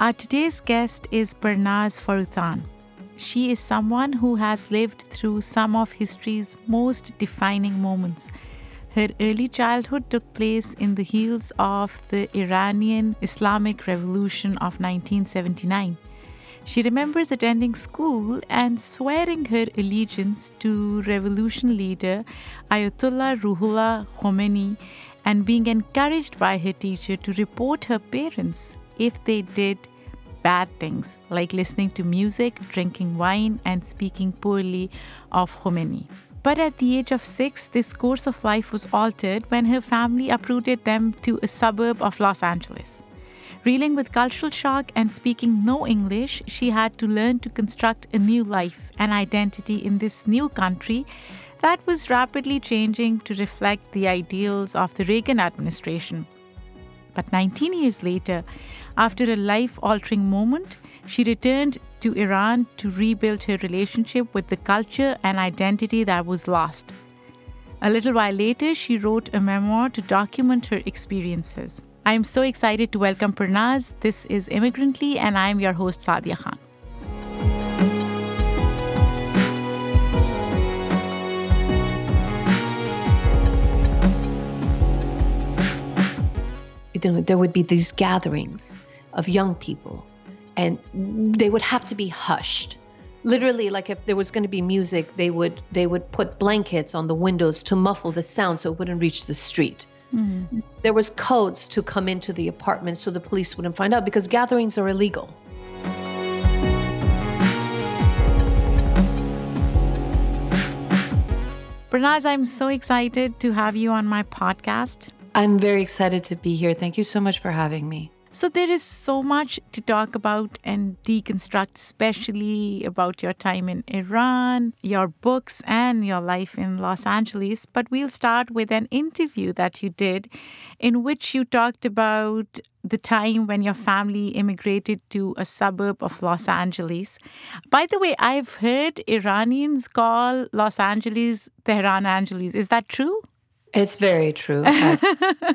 Our today's guest is Parnaz Foroutan. She is someone who has lived through some of history's most defining moments. Her early childhood took place in the heels of the Iranian Islamic Revolution of 1979. She remembers attending school and swearing her allegiance to revolution leader Ayatollah Ruhullah Khomeini and being encouraged by her teacher to report her parents if they did bad things, like listening to music, drinking wine, and speaking poorly of Khomeini. But at the age of 6, this course of life was altered when her family uprooted them to a suburb of Los Angeles. Reeling with cultural shock and speaking no English, she had to learn to construct a new life and identity in this new country that was rapidly changing to reflect the ideals of the Reagan administration. But 19 years later, after a life-altering moment, she returned to Iran to rebuild her relationship with the culture and identity that was lost. A little while later, she wrote a memoir to document her experiences. I am so excited to welcome Parnaz. This is Immigrantly, and I am your host, Sadia Khan. There would be these gatherings of young people, and they would have to be hushed. Literally, like if there was going to be music, they would put blankets on the windows to muffle the sound so it wouldn't reach the street. Mm-hmm. There was codes to come into the apartment so the police wouldn't find out, because gatherings are illegal. Parnaz, I'm so excited to have you on my podcast. I'm very excited to be here. Thank you so much for having me. So there is so much to talk about and deconstruct, especially about your time in Iran, your books, and your life in Los Angeles. But we'll start with an interview that you did in which you talked about the time when your family immigrated to a suburb of Los Angeles. By the way, I've heard Iranians call Los Angeles Tehran Angeles. Is that true? It's very true,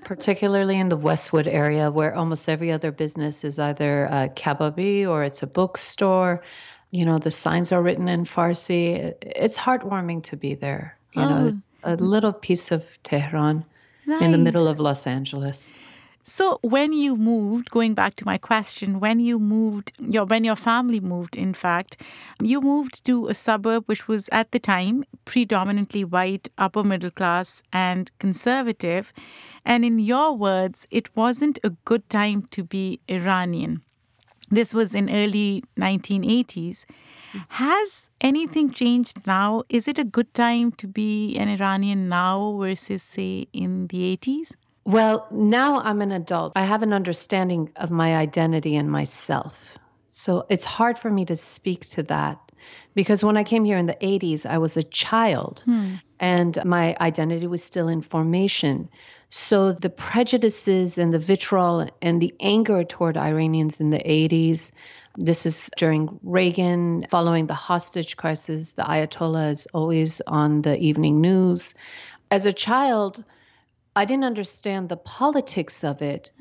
particularly in the Westwood area, where almost every other business is either a kebabi or it's a bookstore. You know, the signs are written in Farsi. It's heartwarming to be there. You know, it's a little piece of Tehran in the middle of Los Angeles. So when you moved, going back to my question, when your family moved, you moved to a suburb which was at the time predominantly white, upper middle class, and conservative. And in your words, it wasn't a good time to be Iranian. This was in early 1980s. Has anything changed now? Is it a good time to be an Iranian now versus, say, in the 80s? Well, now I'm an adult. I have an understanding of my identity and myself. So it's hard for me to speak to that, because when I came here in the 80s, I was a child and my identity was still in formation. So the prejudices and the vitriol and the anger toward Iranians in the 80s, this is during Reagan, following the hostage crisis, the Ayatollah is always on the evening news. As a child, I didn't understand the politics of it,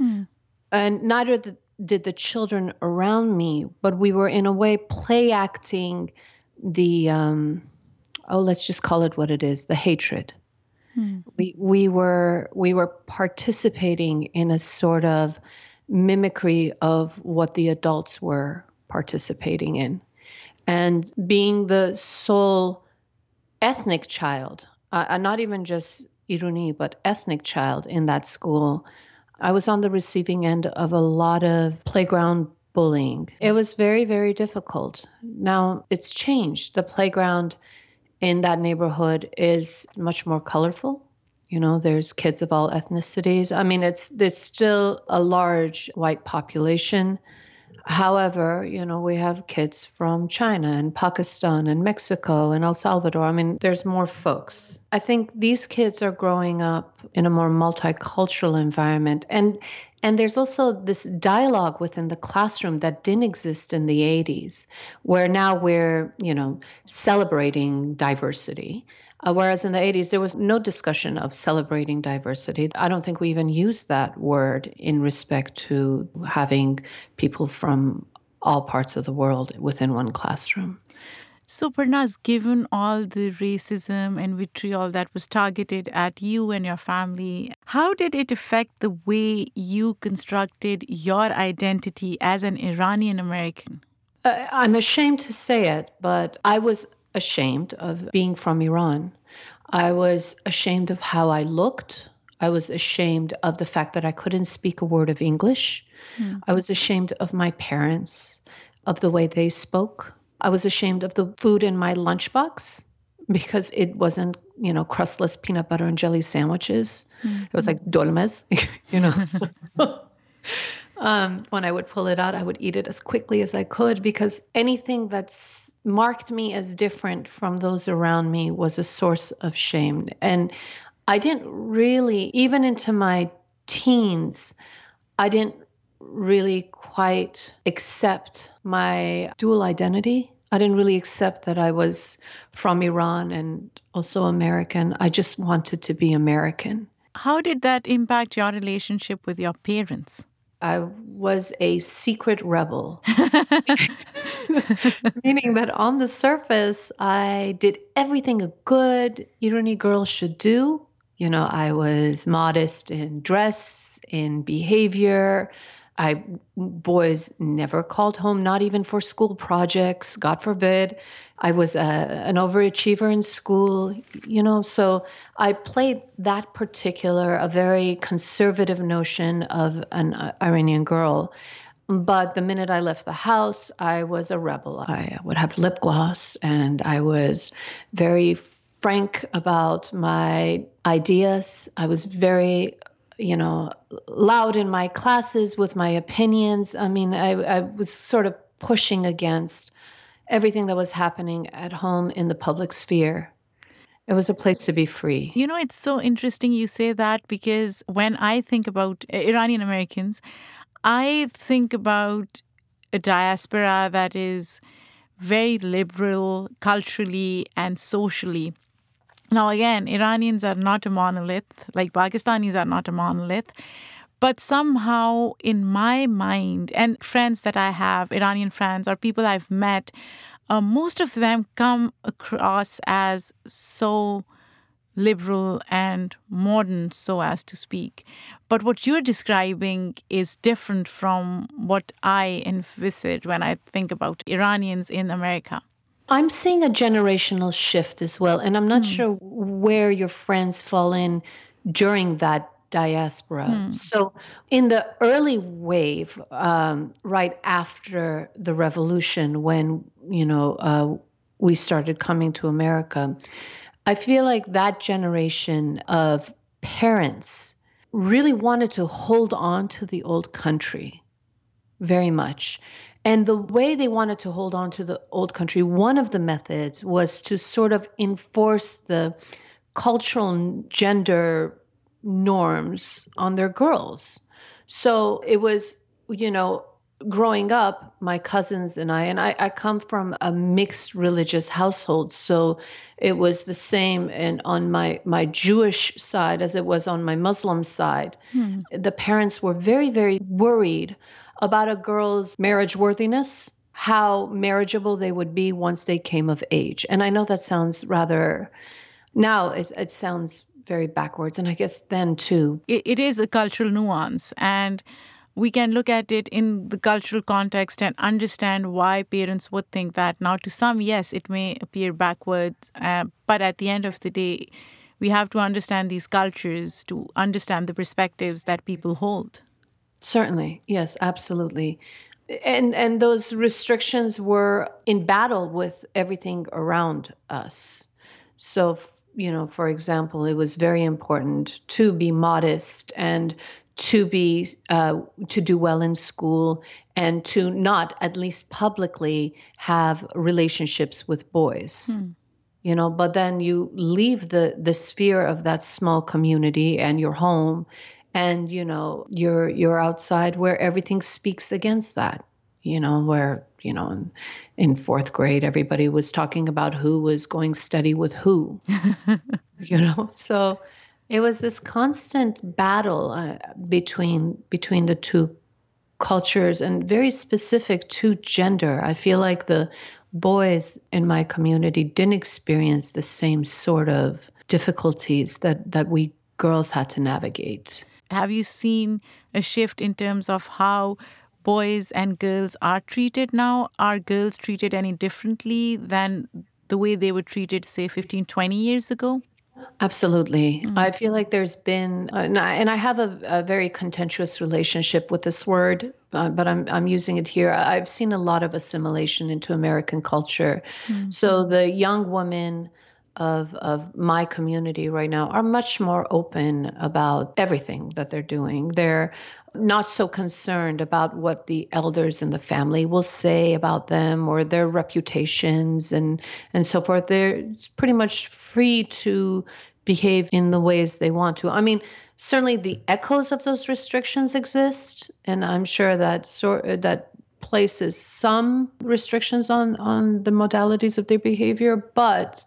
and neither did the children around me, but we were in a way play acting the, let's just call it what it is, the hatred. We were participating in a sort of mimicry of what the adults were participating in. And being the sole ethnic child, not even just Irani, but ethnic child in that school, I was on the receiving end of a lot of playground bullying. It was very, very difficult. Now it's changed. The playground in that neighborhood is much more colorful. You know, there's kids of all ethnicities. I mean, there's still a large white population. However, you know, we have kids from China and Pakistan and Mexico and El Salvador. I mean, there's more folks. I think these kids are growing up in a more multicultural environment. And there's also this dialogue within the classroom that didn't exist in the 80s, where now we're, you know, celebrating diversity. Whereas in the 80s, there was no discussion of celebrating diversity. I don't think we even used that word in respect to having people from all parts of the world within one classroom. So, Parnaz, given all the racism and vitriol that was targeted at you and your family, how did it affect the way you constructed your identity as an Iranian American? I'm ashamed to say it, but I was ashamed of being from Iran. I was ashamed of how I looked. I was ashamed of the fact that I couldn't speak a word of English. Mm. I was ashamed of my parents, of the way they spoke. I was ashamed of the food in my lunchbox because it wasn't, you know, crustless peanut butter and jelly sandwiches. Mm-hmm. It was like dolmes, you know. So, when I would pull it out, I would eat it as quickly as I could because anything that's marked me as different from those around me was a source of shame. And I didn't really, even into my teens, I didn't really quite accept my dual identity. I didn't really accept that I was from Iran and also American. I just wanted to be American. How did that impact your relationship with your parents? I was a secret rebel, meaning that on the surface, I did everything a good Iranian girl should do. You know, I was modest in dress, in behavior. Boys never called home, not even for school projects, God forbid. I was an overachiever in school, you know, so I played that particular, a very conservative notion of an Iranian girl. But the minute I left the house, I was a rebel. I would have lip gloss and I was very frank about my ideas. I was very loud in my classes with my opinions. I mean, I was sort of pushing against everything that was happening at home in the public sphere. It was a place to be free. You know, it's so interesting you say that because when I think about Iranian Americans, I think about a diaspora that is very liberal culturally and socially. Now, again, Iranians are not a monolith, like Pakistanis are not a monolith. But somehow in my mind, and friends that I have, Iranian friends or people I've met, most of them come across as so liberal and modern, so as to speak. But what you're describing is different from what I envisage when I think about Iranians in America. I'm seeing a generational shift as well, and I'm not sure where your friends fall in during that diaspora. So in the early wave, right after the revolution, when, we started coming to America, I feel like that generation of parents really wanted to hold on to the old country very much. And the way they wanted to hold on to the old country, one of the methods was to sort of enforce the cultural and gender norms on their girls. So it was, growing up, my cousins and I come from a mixed religious household. So it was the same on my Jewish side as it was on my Muslim side. The parents were very, very worried about a girl's marriage worthiness, how marriageable they would be once they came of age. And I know that sounds it sounds very backwards. And I guess then too. It is a cultural nuance. And we can look at it in the cultural context and understand why parents would think that. Now, to some, yes, it may appear backwards. But at the end of the day, we have to understand these cultures to understand the perspectives that people hold. Certainly. Yes, absolutely. And those restrictions were in battle with everything around us. So, for example, it was very important to be modest and to be to do well in school and to not, at least publicly, have relationships with boys. But then you leave the sphere of that small community and your home. And, you're outside where everything speaks against that. you know, where, you know, in fourth grade, everybody was talking about who was going steady with who, you know. So it was this constant battle between the two cultures, and very specific to gender. I feel like the boys in my community didn't experience the same sort of difficulties that we girls had to navigate. Have you seen a shift in terms of how boys and girls are treated now? Are girls treated any differently than the way they were treated, say, 15, 20 years ago? Absolutely. Mm-hmm. I feel like there's been, and I have a very contentious relationship with this word, but I'm using it here. I've seen a lot of assimilation into American culture. Mm-hmm. So the young women of my community right now are much more open about everything that they're doing. They're not so concerned about what the elders in the family will say about them or their reputations and so forth. They're pretty much free to behave in the ways they want to. I mean, certainly the echoes of those restrictions exist, and I'm sure that that places some restrictions on the modalities of their behavior, but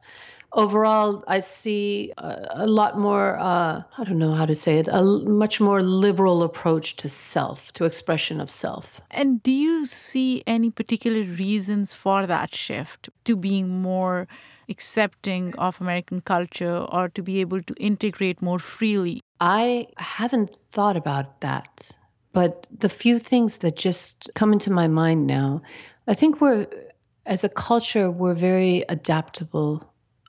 overall, I see a lot more, I don't know how to say it, a much more liberal approach to self, to expression of self. And do you see any particular reasons for that shift to being more accepting of American culture or to be able to integrate more freely? I haven't thought about that, but the few things that just come into my mind now, I think as a culture, we're very adaptable.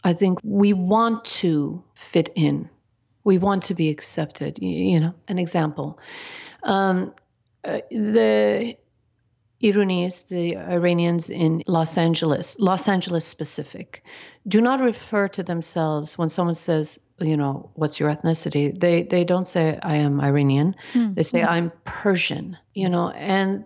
I think we want to fit in. We want to be accepted, you know. An example. The Iranis, the Iranians in Los Angeles specific, do not refer to themselves when someone says, you know, what's your ethnicity? They don't say, I am Iranian. Mm-hmm. They say, I'm Persian, you know. And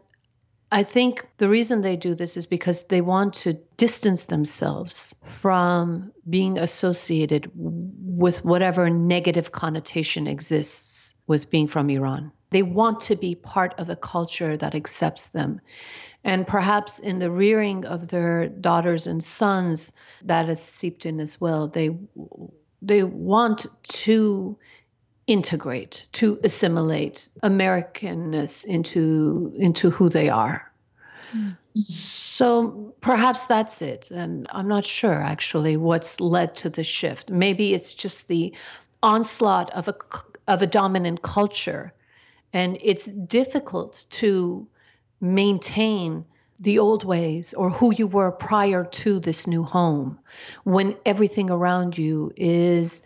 I think the reason they do this is because they want to distance themselves from being associated with whatever negative connotation exists with being from Iran. They want to be part of a culture that accepts them. And perhaps in the rearing of their daughters and sons, that is seeped in as well. They want to integrate, to assimilate Americanness into who they are. Mm. So perhaps that's it. And I'm not sure, actually, what's led to the shift. Maybe it's just the onslaught of a dominant culture. And it's difficult to maintain the old ways or who you were prior to this new home when everything around you is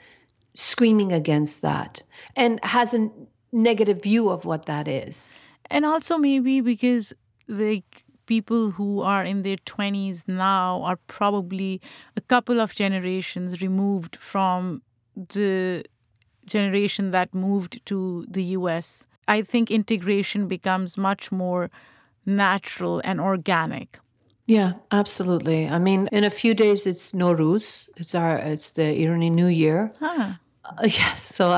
screaming against that and has a negative view of what that is. And also maybe because the people who are in their 20s now are probably a couple of generations removed from the generation that moved to the US. I think integration becomes much more natural and organic. Yeah, absolutely. I mean, in a few days, it's Nowruz. It's the Iranian New Year. Huh. Yes, so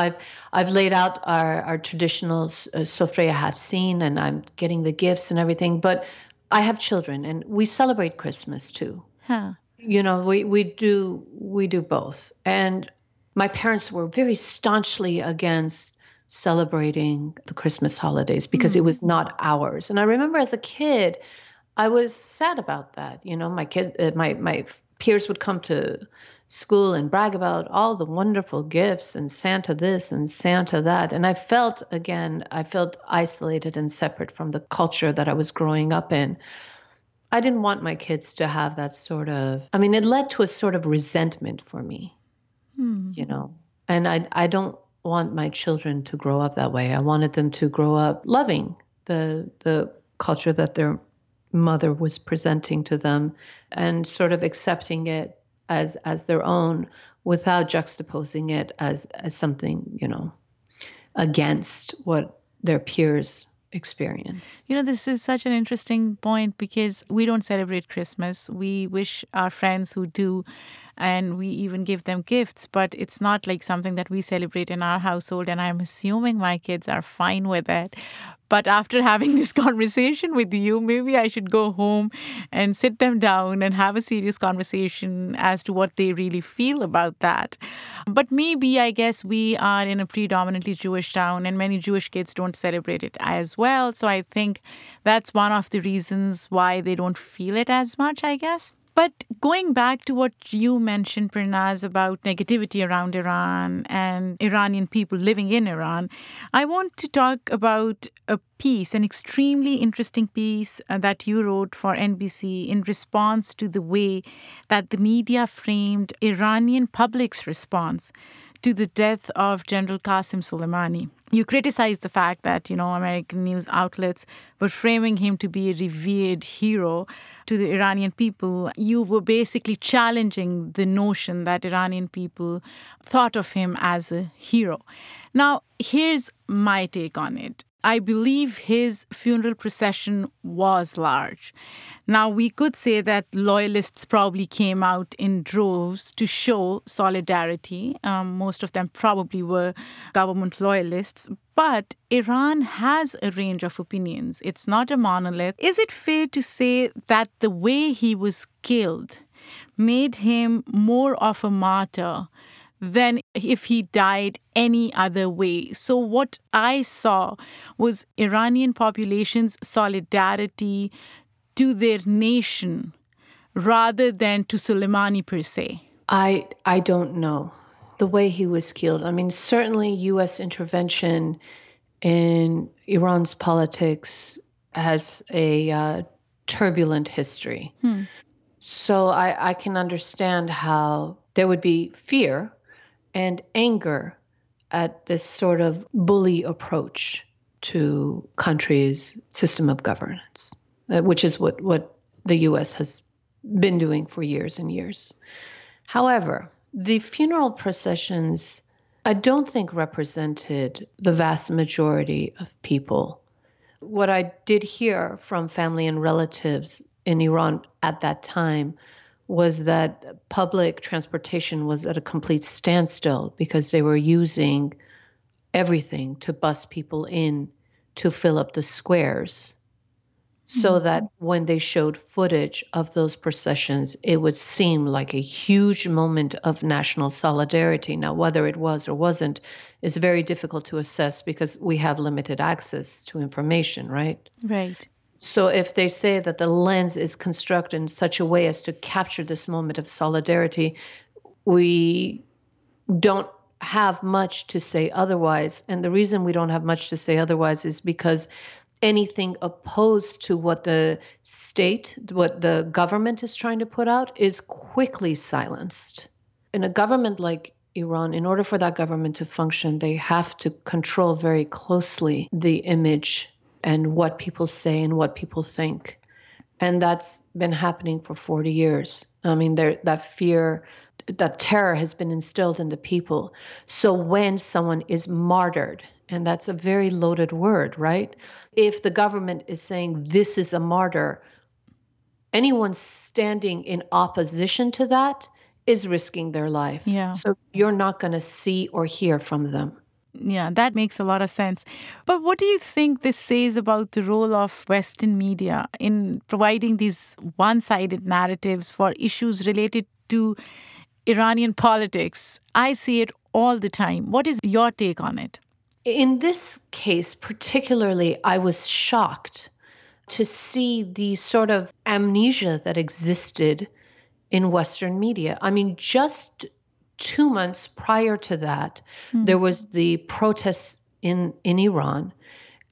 I've laid out our traditional sofreh haft-sin, and I'm getting the gifts and everything. But I have children, and we celebrate Christmas too. Huh. You know, we do both. And my parents were very staunchly against celebrating the Christmas holidays because it was not ours. And I remember as a kid, I was sad about that. You know, my kids, my peers would come to school and brag about all the wonderful gifts and Santa this and Santa that. And I felt isolated and separate from the culture that I was growing up in. I didn't want my kids to have that sort of, I mean, it led to a sort of resentment for me, you know, and I don't want my children to grow up that way. I wanted them to grow up loving the culture that they're mother was presenting to them and sort of accepting it as their own without juxtaposing it as something, you know, against what their peers experience. You know, this is such an interesting point because we don't celebrate Christmas. We wish our friends who do and we even give them gifts, but it's not like something that we celebrate in our household, and I'm assuming my kids are fine with it. But after having this conversation with you, maybe I should go home and sit them down and have a serious conversation as to what they really feel about that. But maybe, I guess, we are in a predominantly Jewish town and many Jewish kids don't celebrate it as well. So I think that's one of the reasons why they don't feel it as much, I guess. But going back to what you mentioned, Parnaz, about negativity around Iran and Iranian people living in Iran, I want to talk about a piece, an extremely interesting piece that you wrote for NBC in response to the way that the media framed Iranian public's response to the death of General Qasim Soleimani. You criticized the fact that, you know, American news outlets were framing him to be a revered hero to the Iranian people. You were basically challenging the notion that Iranian people thought of him as a hero. Now, here's my take on it. I believe his funeral procession was large. Now, we could say that loyalists probably came out in droves to show solidarity. Most of them probably were government loyalists. But Iran has a range of opinions. It's not a monolith. Is it fair to say that the way he was killed made him more of a martyr than if he died any other way? So what I saw was Iranian population's solidarity to their nation rather than to Soleimani per se. I don't know the way he was killed. I mean, certainly U.S. intervention in Iran's politics has a turbulent history. So I can understand how there would be fear and anger at this sort of bully approach to countries' system of governance, which is what the U.S. has been doing for years and years. However, the funeral processions, I don't think, represented the vast majority of people. What I did hear from family and relatives in Iran at that time was that public transportation was at a complete standstill because they were using everything to bus people in to fill up the squares, so that when they showed footage of those processions, it would seem like a huge moment of national solidarity. Now, whether it was or wasn't is very difficult to assess because we have limited access to information, right? Right. So if they say that the lens is constructed in such a way as to capture this moment of solidarity, we don't have much to say otherwise. And the reason we don't have much to say otherwise is because anything opposed to what the state, what the government is trying to put out is quickly silenced. In a government like Iran, in order for that government to function, they have to control very closely the image and what people say and what people think. And that's been happening for 40 years. I mean, that fear, that terror has been instilled in the people. So when someone is martyred, and that's a very loaded word, right? If the government is saying this is a martyr, anyone standing in opposition to that is risking their life. Yeah. So you're not going to see or hear from them. Yeah, that makes a lot of sense. But what do you think this says about the role of Western media in providing these one-sided narratives for issues related to Iranian politics? I see it all the time. What is your take on it? In this case, particularly, I was shocked to see the sort of amnesia that existed in Western media. I mean, just 2 months prior to that, there was the protests in Iran.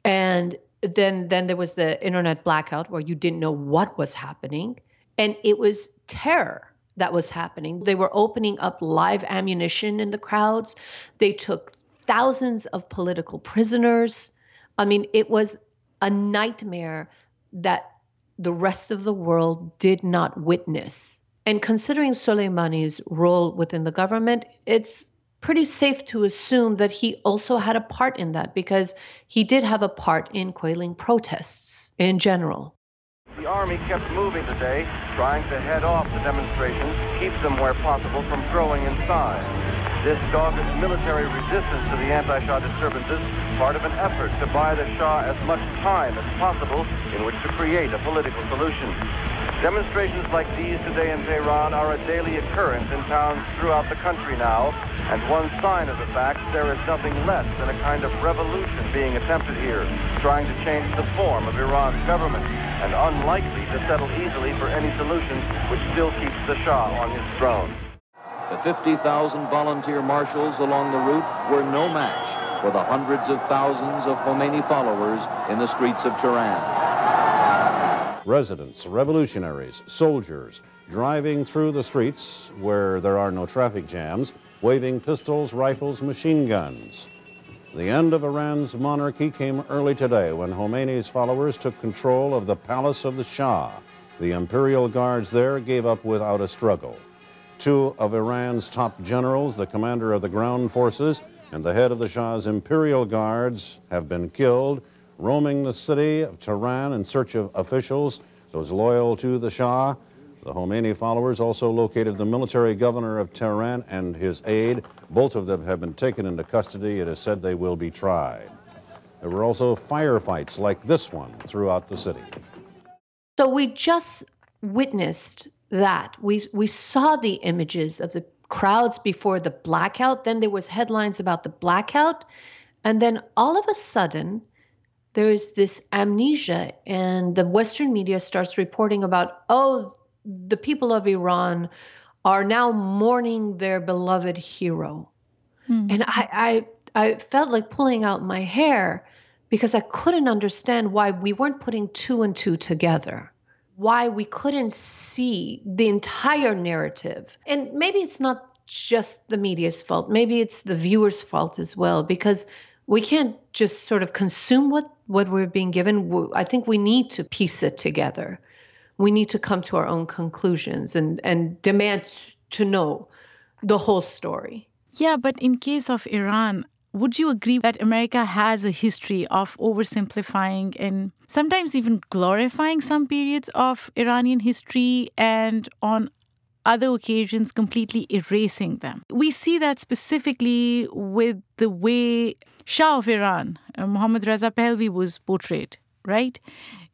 And then there was the internet blackout where you didn't know what was happening. And it was terror that was happening. They were opening up live ammunition in the crowds. They took thousands of political prisoners. I mean, it was a nightmare that the rest of the world did not witness. And considering Soleimani's role within the government, it's pretty safe to assume that he also had a part in that because he did have a part in quelling protests in general. The army kept moving today, trying to head off the demonstrations, keep them where possible from growing in size. This dogged military resistance to the anti-Shah disturbances, part of an effort to buy the Shah as much time as possible in which to create a political solution. Demonstrations like these today in Tehran are a daily occurrence in towns throughout the country now, and one sign of the fact there is nothing less than a kind of revolution being attempted here, trying to change the form of Iran's government, and unlikely to settle easily for any solution which still keeps the Shah on his throne. The 50,000 volunteer marshals along the route were no match for the hundreds of thousands of Khomeini followers in the streets of Tehran. Residents, revolutionaries, soldiers, driving through the streets where there are no traffic jams, waving pistols, rifles, machine guns. The end of Iran's monarchy came early today when Khomeini's followers took control of the palace of the Shah. The imperial guards there gave up without a struggle. Two of Iran's top generals, the commander of the ground forces and the head of the Shah's imperial guards, have been killed roaming the city of Tehran in search of officials, those loyal to the Shah. The Khomeini followers also located the military governor of Tehran and his aide. Both of them have been taken into custody. It is said they will be tried. There were also firefights like this one throughout the city. So we just witnessed that. We saw the images of the crowds before the blackout. Then there was headlines about the blackout. And then all of a sudden, there is this amnesia, and the Western media starts reporting about, oh, the people of Iran are now mourning their beloved hero. Mm-hmm. And I felt like pulling out my hair because I couldn't understand why we weren't putting two and two together, why we couldn't see the entire narrative. And maybe it's not just the media's fault. Maybe it's the viewers' fault as well, because we can't just sort of consume what we're being given. I think we need to piece it together. We need to come to our own conclusions and demand to know the whole story. Yeah, but in case of Iran, would you agree that America has a history of oversimplifying and sometimes even glorifying some periods of Iranian history and on other occasions completely erasing them? We see that specifically with the way Shah of Iran, Muhammad Reza Pahlavi, was portrayed, right?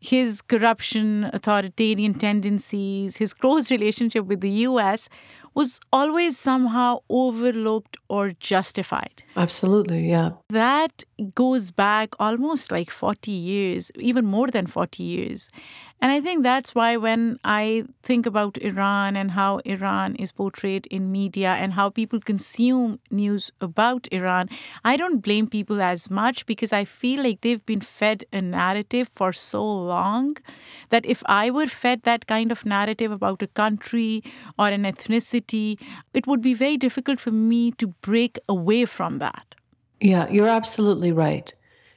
His corruption, authoritarian tendencies, his close relationship with the U.S. was always somehow overlooked or justified. Absolutely, yeah. That goes back almost like 40 years, even more than 40 years. And I think that's why when I think about Iran and how Iran is portrayed in media and how people consume news about Iran, I don't blame people as much because I feel like they've been fed a narrative for so long that if I were fed that kind of narrative about a country or an ethnicity, it would be very difficult for me to break away from that. Yeah, you're absolutely right.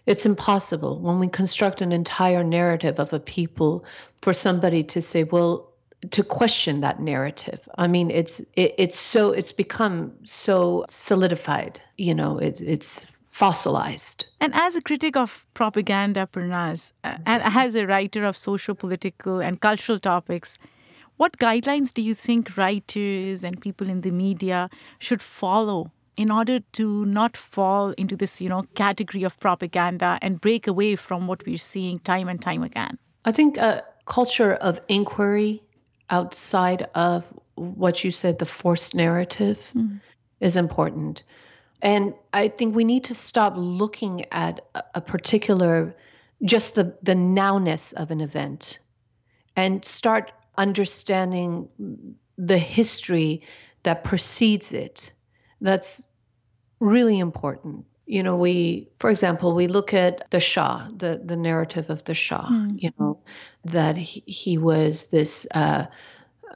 It's impossible when we construct an entire narrative of a people for somebody to say, well, to question that narrative. I mean, it's become so solidified, you know, it's fossilized. And as a critic of propaganda, Parnaz, and as a writer of social, political, and cultural topics, what guidelines do you think writers and people in the media should follow in order to not fall into this, you know, category of propaganda and break away from what we're seeing time and time again? I think a culture of inquiry outside of what you said, the forced narrative, is important. And I think we need to stop looking at a particular, just the nowness of an event and start understanding the history that precedes it. That's really important. You know, for example, we look at the Shah, the narrative of the Shah, you know, that he was this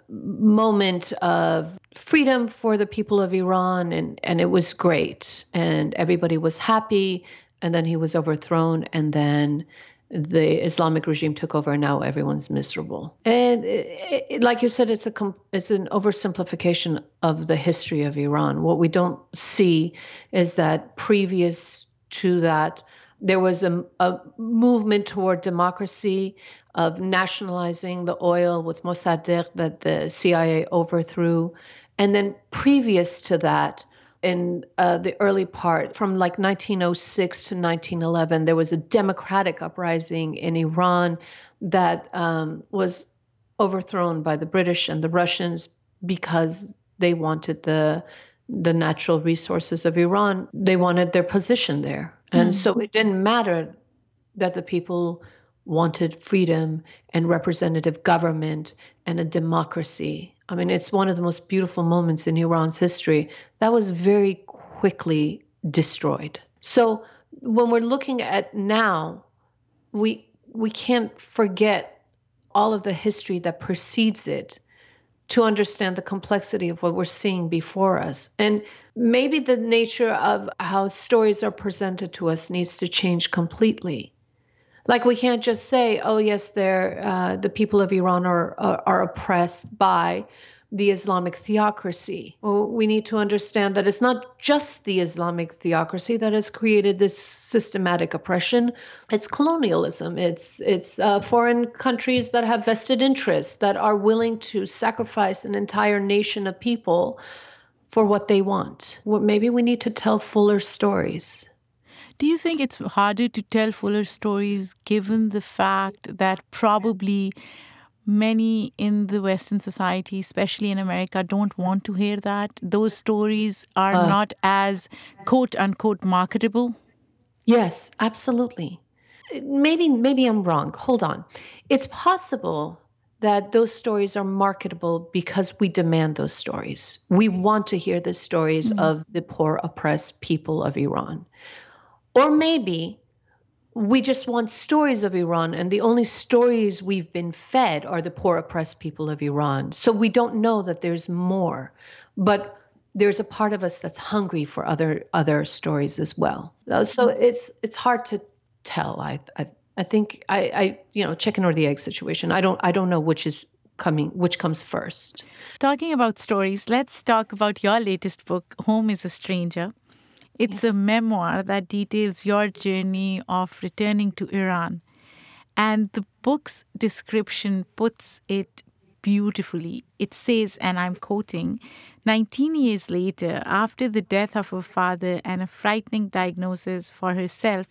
moment of freedom for the people of Iran, and it was great, and everybody was happy, and then he was overthrown, and then the Islamic regime took over, and now everyone's miserable. And like you said, it's an oversimplification of the history of Iran. What we don't see is that previous to that, There was a movement toward democracy of nationalizing the oil with Mossadegh that the CIA overthrew. And then previous to that, in the early part, from like 1906 to 1911, there was a democratic uprising in Iran that was overthrown by the British and the Russians because they wanted the natural resources of Iran. They wanted their position there. And so it didn't matter that the people wanted freedom and representative government and a democracy. I mean, it's one of the most beautiful moments in Iran's history that was very quickly destroyed. So when we're looking at now, we can't forget all of the history that precedes it to understand the complexity of what we're seeing before us. And maybe the nature of how stories are presented to us needs to change completely. Like we can't just say, oh, yes, the people of Iran are oppressed by the Islamic theocracy. Well, we need to understand that it's not just the Islamic theocracy that has created this systematic oppression. It's colonialism. It's foreign countries that have vested interests that are willing to sacrifice an entire nation of people for what they want. Well, maybe we need to tell fuller stories. Do you think it's harder to tell fuller stories given the fact that probably many in the Western society, especially in America, don't want to hear that? Those stories are not as quote-unquote marketable? Yes, absolutely. Maybe I'm wrong. Hold on. It's possible that those stories are marketable because we demand those stories. We want to hear the stories of the poor, oppressed people of Iran. Or maybe we just want stories of Iran, and the only stories we've been fed are the poor, oppressed people of Iran. So we don't know that there's more, but there's a part of us that's hungry for other stories as well. So it's hard to tell. I think you know, chicken or the egg situation. I don't know which comes first. Talking about stories, let's talk about your latest book, Home is a Stranger. It's a memoir that details your journey of returning to Iran. And the book's description puts it beautifully. It says, and I'm quoting, 19 years later, after the death of her father and a frightening diagnosis for herself,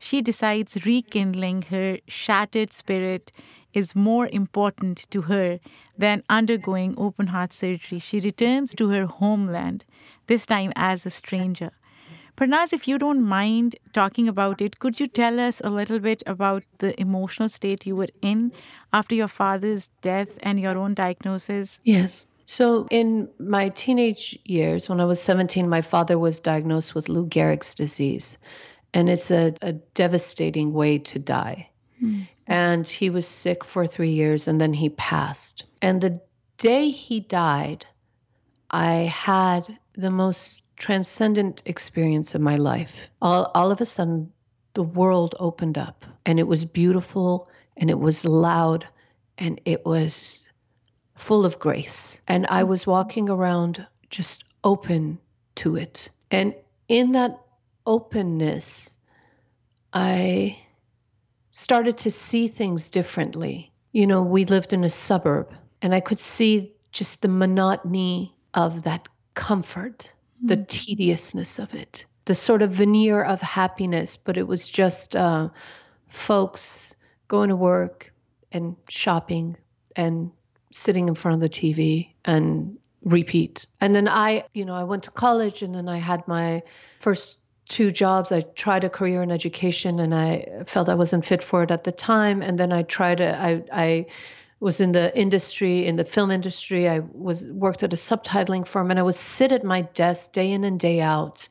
she decides rekindling her shattered spirit is more important to her than undergoing open-heart surgery. She returns to her homeland, this time as a stranger. Parnaz, if you don't mind talking about it, could you tell us a little bit about the emotional state you were in after your father's death and your own diagnosis? Yes. So in my teenage years, when I was 17, my father was diagnosed with Lou Gehrig's disease. And it's a devastating way to die. Mm. And he was sick for 3 years, and then he passed. And the day he died, I had the most transcendent experience of my life. All of a sudden, the world opened up, and it was beautiful, and it was loud, and it was full of grace. And I was walking around just open to it. And in that openness, I started to see things differently. You know, we lived in a suburb, and I could see just the monotony of that comfort, the tediousness of it, the sort of veneer of happiness, but it was just folks going to work and shopping and sitting in front of the TV and repeat. And then I went to college, and then I had my first 2 jobs. I tried a career in education, and I felt I wasn't fit for it at the time. And then I was in the industry, in the film industry. I worked at a subtitling firm, and I would sit at my desk day in and day out,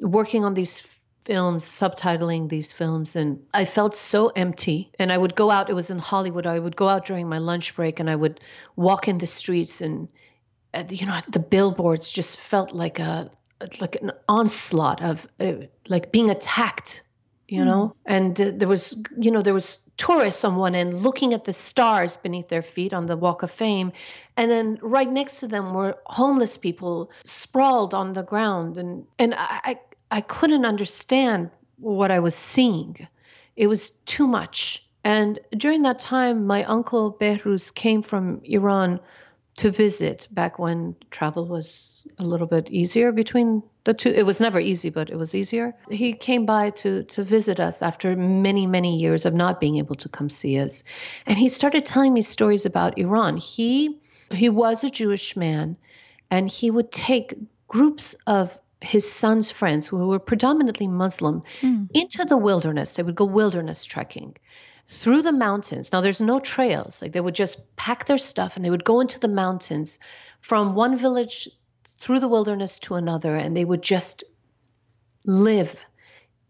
working on these films, subtitling these films, and I felt so empty. And I would go out, it was in Hollywood, I would go out during my lunch break, and I would walk in the streets, and the billboards just felt like an onslaught of like being attacked, you know? And there was tourists on one end looking at the stars beneath their feet on the Walk of Fame. And then right next to them were homeless people sprawled on the ground. And I couldn't understand what I was seeing. It was too much. And during that time, my uncle Behrouz came from Iran to visit back when travel was a little bit easier between the two. It was never easy, but it was easier. He came by to visit us after many, many years of not being able to come see us. And he started telling me stories about Iran. He was a Jewish man, and he would take groups of his son's friends, who were predominantly Muslim, into the wilderness. They would go wilderness trekking through the mountains. Now, there's no trails. Like, they would just pack their stuff, and they would go into the mountains from one village through the wilderness to another, and they would just live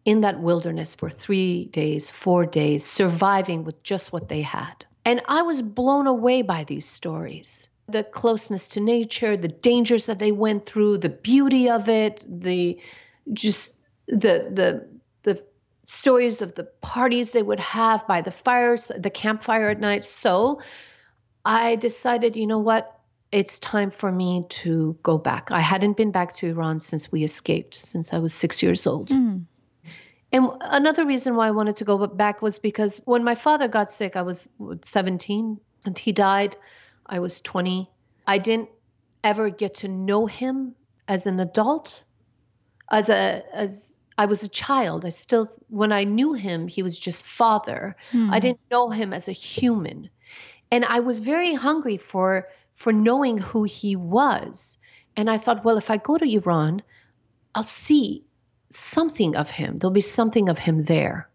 in that wilderness for 3 days, 4 days, surviving with just what they had. And I was blown away by these stories. The closeness to nature, the dangers that they went through, the beauty of it, the stories of the parties they would have by the fires, the campfire at night. So I decided, you know what? It's time for me to go back. I hadn't been back to Iran since we escaped, since I was 6 years old. And another reason why I wanted to go back was because when my father got sick, I was 17, and he died. I was 20. I didn't ever get to know him as an adult. As I was a child, I still, when I knew him, he was just father. I didn't know him as a human. And I was very hungry for knowing who he was. And I thought, well, if I go to Iran, I'll see something of him. There'll be something of him there.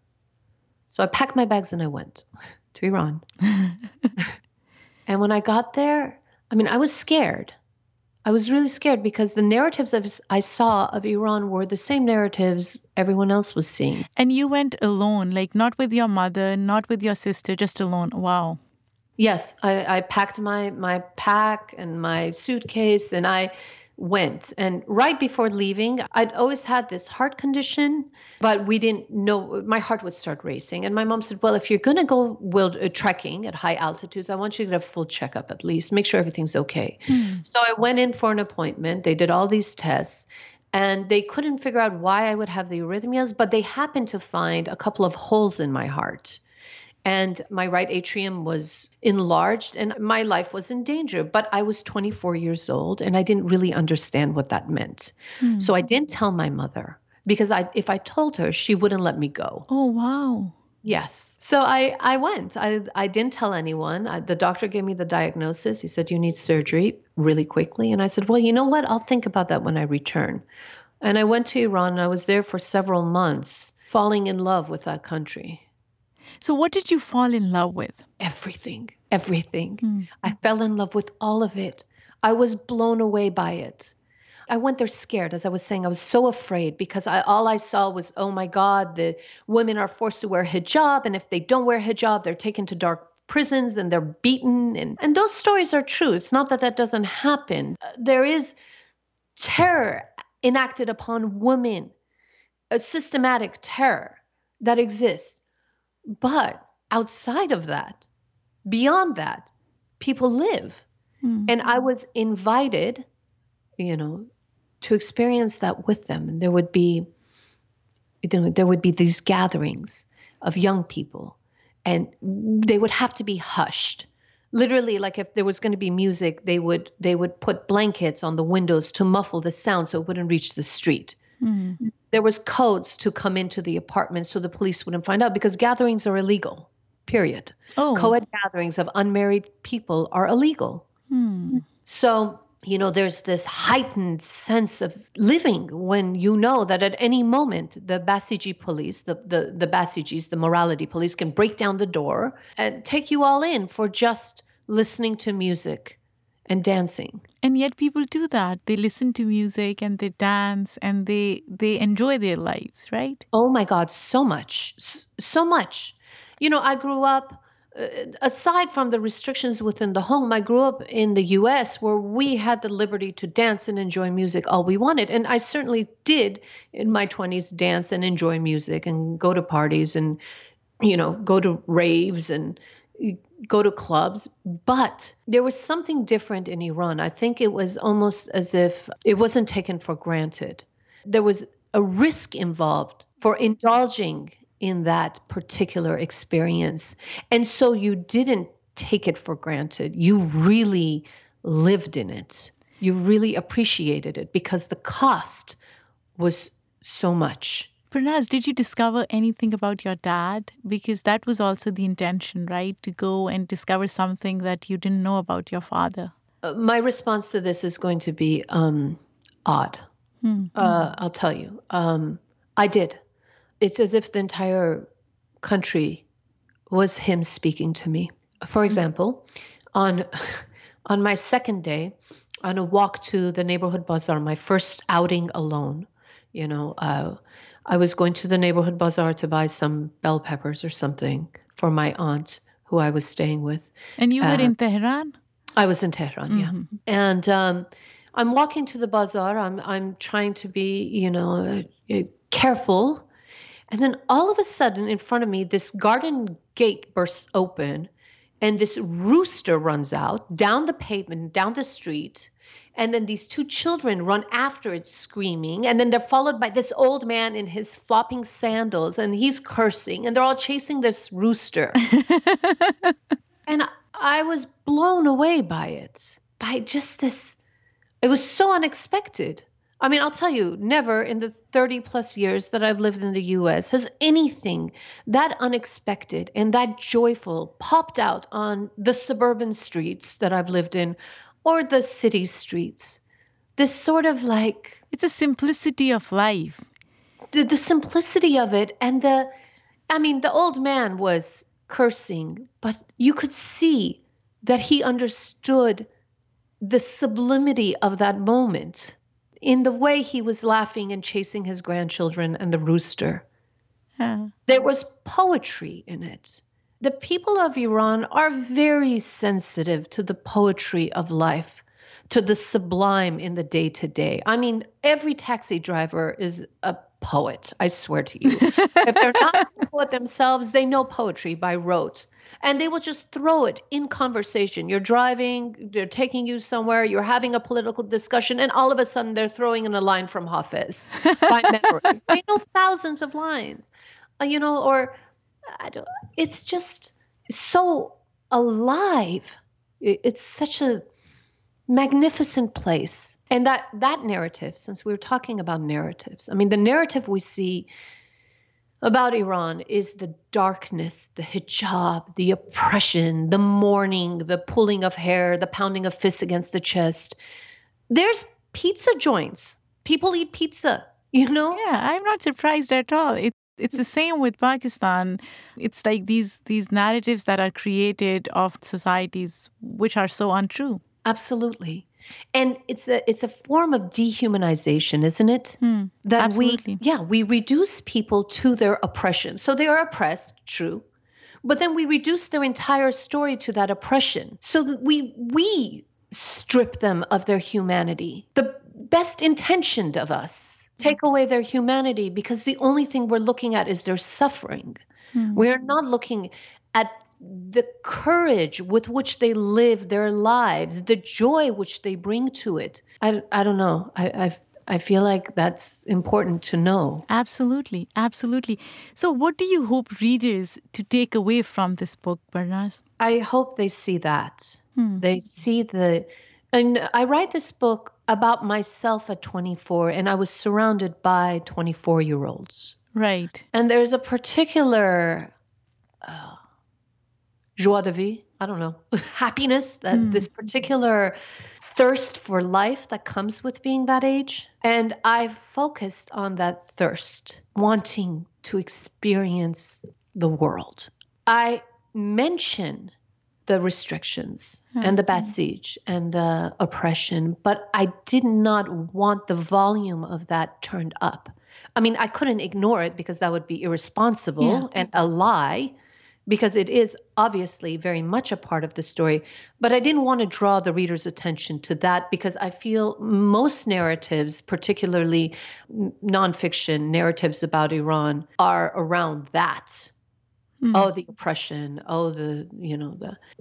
So I packed my bags and I went to Iran. And when I got there, I mean, I was scared. I was really scared because the narratives I saw of Iran were the same narratives everyone else was seeing. And you went alone, like not with your mother, not with your sister, just alone. Wow. Yes, I packed my pack and my suitcase and I went. And right before leaving, I'd always had this heart condition, but we didn't know, my heart would start racing. And my mom said, well, if you're going to go trekking at high altitudes, I want you to get a full checkup at least, make sure everything's okay. So I went in for an appointment. They did all these tests and they couldn't figure out why I would have the arrhythmias, but they happened to find a couple of holes in my heart. And my right atrium was enlarged and my life was in danger. But I was 24 years old and I didn't really understand what that meant. So I didn't tell my mother because if I told her, she wouldn't let me go. Oh, wow. Yes. So I went. I didn't tell anyone. The doctor gave me the diagnosis. He said, you need surgery really quickly. And I said, well, you know what? I'll think about that when I return. And I went to Iran and I was there for several months, falling in love with that country. So what did you fall in love with? Everything. I fell in love with all of it. I was blown away by it. I went there scared, as I was saying. I was so afraid because all I saw was, oh my God, the women are forced to wear hijab. And if they don't wear hijab, they're taken to dark prisons and they're beaten. And those stories are true. It's not that doesn't happen. There is terror enacted upon women, a systematic terror that exists. But outside of that, beyond that, people live. And I was invited, to experience that with them. And there would be these gatherings of young people and they would have to be hushed. Literally, like if there was going to be music, they would put blankets on the windows to muffle the sound so it wouldn't reach the street. There was codes to come into the apartments so the police wouldn't find out because gatherings are illegal, period. Oh. Co-ed gatherings of unmarried people are illegal. So, there's this heightened sense of living when you know that at any moment the Basiji police, the Basijis, the morality police can break down the door and take you all in for just listening to music and dancing. And yet people do that. They listen to music and they dance and they enjoy their lives, right? Oh my God, so much. So much. I grew up, aside from the restrictions within the home, I grew up in the US where we had the liberty to dance and enjoy music all we wanted. And I certainly did in my 20s dance and enjoy music and go to parties and, go to raves and go to clubs, but there was something different in Iran. I think it was almost as if it wasn't taken for granted. There was a risk involved for indulging in that particular experience. And so you didn't take it for granted. You really lived in it. You really appreciated it because the cost was so much. Parnaz, did you discover anything about your dad? Because that was also the intention, right? To go and discover something that you didn't know about your father. My response to this is going to be odd. Mm-hmm. I'll tell you. I did. It's as if the entire country was him speaking to me. For example, on my second day, on a walk to the neighborhood bazaar, my first outing alone, I was going to the neighborhood bazaar to buy some bell peppers or something for my aunt who I was staying with. And you were in Tehran? I was in Tehran, yeah. And I'm walking to the bazaar. I'm trying to be, careful. And then all of a sudden in front of me, this garden gate bursts open and this rooster runs out down the pavement, down the street. And then these two children run after it screaming. And then they're followed by this old man in his flopping sandals and he's cursing and they're all chasing this rooster. And I was blown away by it, by just this. It was so unexpected. I mean, I'll tell you, never in the 30 plus years that I've lived in the U.S. has anything that unexpected and that joyful popped out on the suburban streets that I've lived in or the city streets. This sort of like... It's a simplicity of life. The simplicity of it and the old man was cursing, but you could see that he understood the sublimity of that moment. In the way he was laughing and chasing his grandchildren and the rooster. Huh. There was poetry in it. The people of Iran are very sensitive to the poetry of life, to the sublime in the day-to-day. I mean, every taxi driver is a poet, I swear to you. If they're not a poet themselves, they know poetry by rote. And they will just throw it in conversation. You're driving, they're taking you somewhere, you're having a political discussion, and all of a sudden they're throwing in a line from Hafez by memory. They know thousands of lines, it's just so alive. It's such a magnificent place. And that narrative, since we were talking about narratives, I mean, the narrative we see about Iran is the darkness, the hijab, the oppression, the mourning, the pulling of hair, the pounding of fists against the chest. There's pizza joints. People eat pizza, Yeah, I'm not surprised at all. It's the same with Pakistan. It's like these narratives that are created of societies which are so untrue. Absolutely. And it's a form of dehumanization, isn't it? That absolutely. We reduce people to their oppression. So they are oppressed, true, but then we reduce their entire story to that oppression. So that we strip them of their humanity. The best intentioned of us take away their humanity because the only thing we're looking at is their suffering. We are not looking at the courage with which they live their lives, the joy which they bring to it. I don't know. I feel like that's important to know. Absolutely. Absolutely. So what do you hope readers to take away from this book, Parnaz? I hope they see that. They see and I write this book about myself at 24, and I was surrounded by 24-year-olds. Right. And there's a particular... joie de vie, I don't know, happiness, that this particular thirst for life that comes with being that age. And I focused on that thirst, wanting to experience the world. I mention the restrictions and the besiege and the oppression, but I did not want the volume of that turned up. I mean, I couldn't ignore it because that would be irresponsible and a lie. Because it is obviously very much a part of the story, but I didn't want to draw the reader's attention to that because I feel most narratives, particularly nonfiction narratives about Iran, are around that. Oh, the oppression. Oh,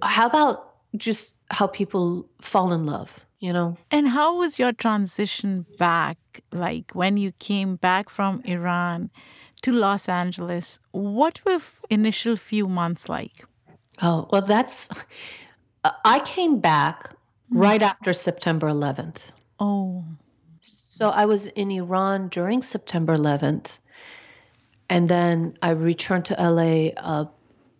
how about just how people fall in love, you know. And how was your transition back? Like when you came back from Iran to Los Angeles, what were initial few months like? Oh, well, I came back right after September 11th. Oh. So I was in Iran during September 11th. And then I returned to LA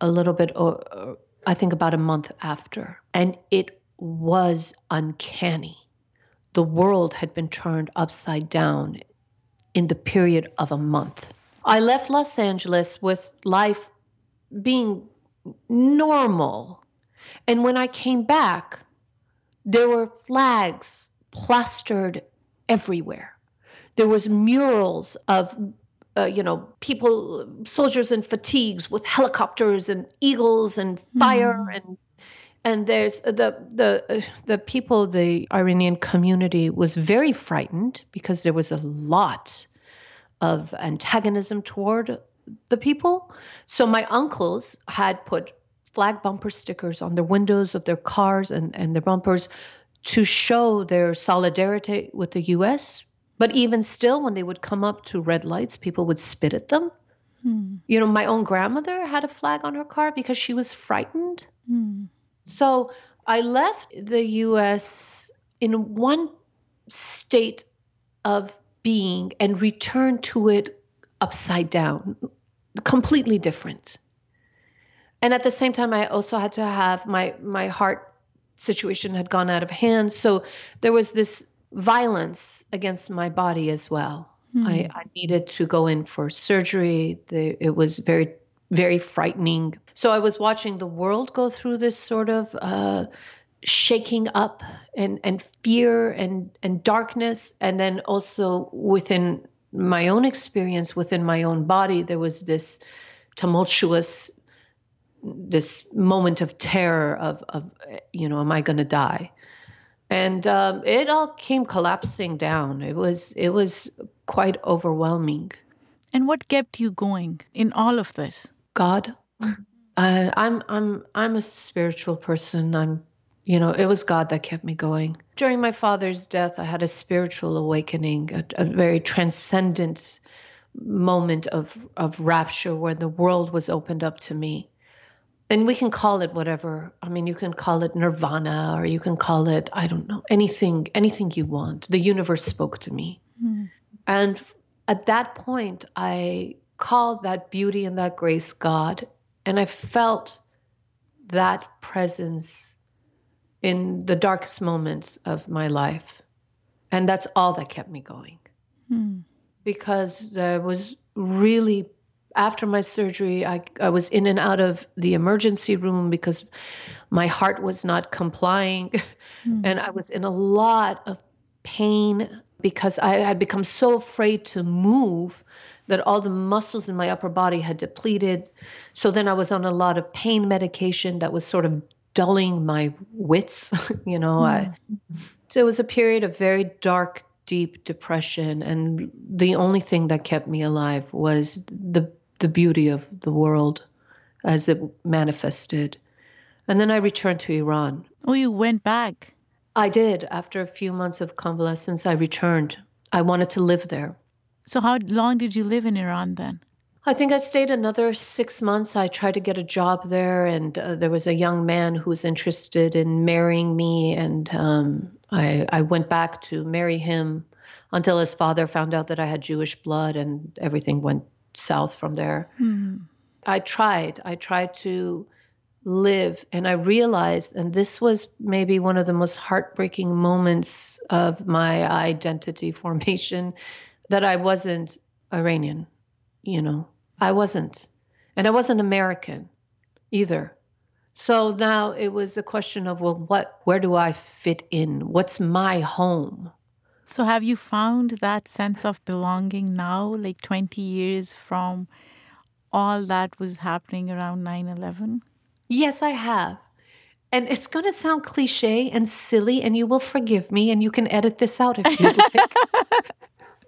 a little bit, or I think about a month after. And it was uncanny. The world had been turned upside down in the period of a month. I left Los Angeles with life being normal. And when I came back, there were flags plastered everywhere. There was murals of, people, soldiers in fatigues with helicopters and eagles and fire. And there's the people, the Iranian community was very frightened because there was a lot of antagonism toward the people. So my uncles had put flag bumper stickers on the windows of their cars and their bumpers to show their solidarity with the U.S. But even still, when they would come up to red lights, people would spit at them. You know, my own grandmother had a flag on her car because she was frightened. So I left the U.S. in one state of being and returned to it upside down, completely different. And at the same time, I also had to have my heart situation had gone out of hand. So there was this violence against my body as well. I needed to go in for surgery. It was very, very frightening. So I was watching the world go through this sort of shaking up and fear and darkness. And then also within my own experience, within my own body, there was this tumultuous this moment of terror of am I going to die? And it all came collapsing down. It was quite overwhelming. And what kept you going in all of this? God. I'm a spiritual person. It was God that kept me going. During my father's death, I had a spiritual awakening, a very transcendent moment of rapture where the world was opened up to me. And we can call it whatever. I mean, you can call it nirvana, or you can call it, I don't know, anything you want. The universe spoke to me. And at that point, I called that beauty and that grace God. And I felt that presence in the darkest moments of my life. And that's all that kept me going. Because there was really... After my surgery, I was in and out of the emergency room because my heart was not complying. And I was in a lot of pain because I had become so afraid to move that all the muscles in my upper body had depleted. So then I was on a lot of pain medication that was sort of dulling my wits, So it was a period of very dark, deep depression, and the only thing that kept me alive was the beauty of the world as it manifested. And then I returned to Iran. Oh, you went back? I did. After a few months of convalescence, I returned. I wanted to live there. So how long did you live in Iran then? I think I stayed another 6 months. I tried to get a job there, and there was a young man who was interested in marrying me, and I went back to marry him until his father found out that I had Jewish blood, and everything went south from there. I tried to live, and I realized, and this was maybe one of the most heartbreaking moments of my identity formation, that I wasn't Iranian, I wasn't. And I wasn't American either. So now it was a question of, where do I fit in? What's my home? So have you found that sense of belonging now, like 20 years from all that was happening around 9/11? Yes, I have. And it's going to sound cliche and silly, and you will forgive me, and you can edit this out if you do.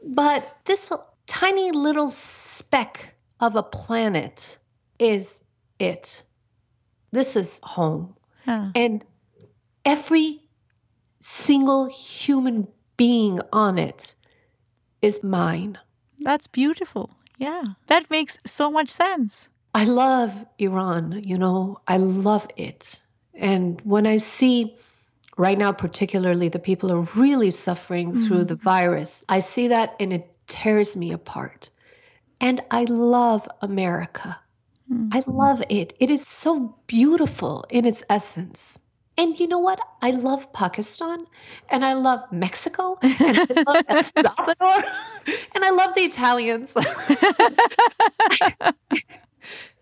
But this tiny little speck of a planet is it. This is home. And every single human being on it is mine. That's beautiful. Yeah. That makes so much sense. I love Iran, you know. I love it. And when I see right now, particularly, the people are really suffering through the virus, I see that and it tears me apart. And I love America. I love it. It is so beautiful in its essence. And you know what? I love Pakistan, and I love Mexico, and I love El Salvador, and I love the Italians.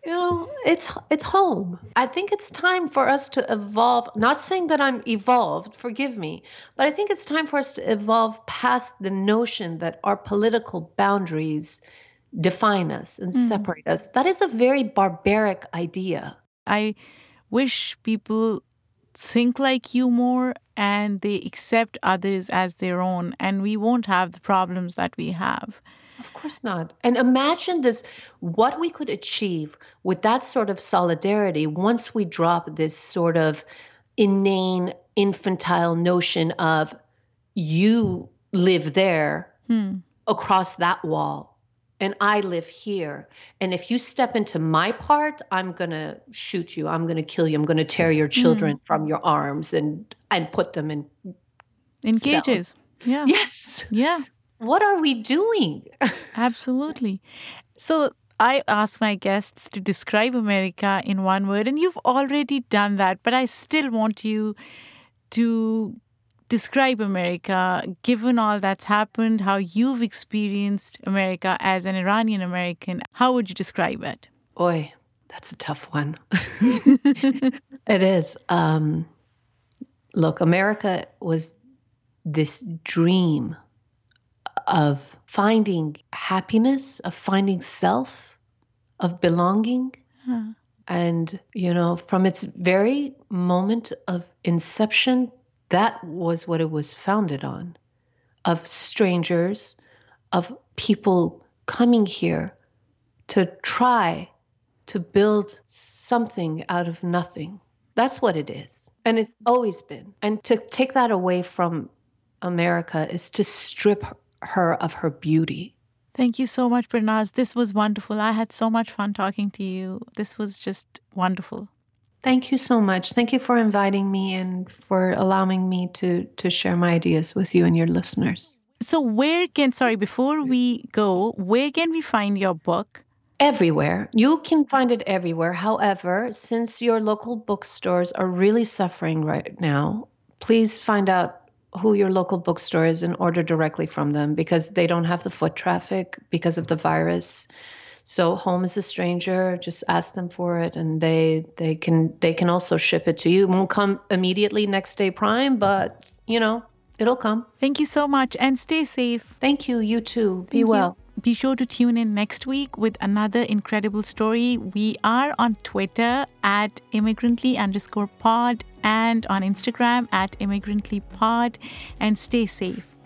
You know, it's home. I think it's time for us to evolve. Not saying that I'm evolved, forgive me, but I think it's time for us to evolve past the notion that our political boundaries define us and separate us. That is a very barbaric idea. I wish people think like you more and they accept others as their own, and we won't have the problems that we have. Of course not. And imagine this, what we could achieve with that sort of solidarity once we drop this sort of inane, infantile notion of you live there across that wall and I live here. And if you step into my part, I'm going to shoot you. I'm going to kill you. I'm going to tear your children from your arms and put them in cages. Yeah. Yes. Yeah. What are we doing? Absolutely. So I ask my guests to describe America in one word, and you've already done that, but I still want you to describe America, given all that's happened, how you've experienced America as an Iranian American. How would you describe it? Oy, that's a tough one. It is. Look, America was this dream of finding happiness, of finding self, of belonging. And, you know, from its very moment of inception, that was what it was founded on, of strangers, of people coming here to try to build something out of nothing. That's what it is. And it's always been. And to take that away from America is to strip her of her beauty. Thank you so much, Parnaz. This was wonderful. I had so much fun talking to you. This was just wonderful. Thank you so much. Thank you for inviting me and for allowing me to share my ideas with you and your listeners. So before we go, where can we find your book? Everywhere. You can find it everywhere. However, since your local bookstores are really suffering right now, please find out who your local bookstore is and order directly from them, because they don't have the foot traffic because of the virus. So Home is a Stranger, just ask them for it, and they can also ship it to you. It won't come immediately next day prime, but you know, it'll come. Thank you so much, and stay safe. Thank you, you too. Be well. Be sure to tune in next week with another incredible story. We are on Twitter at immigrantly_pod and on Instagram at immigrantlypod. And stay safe.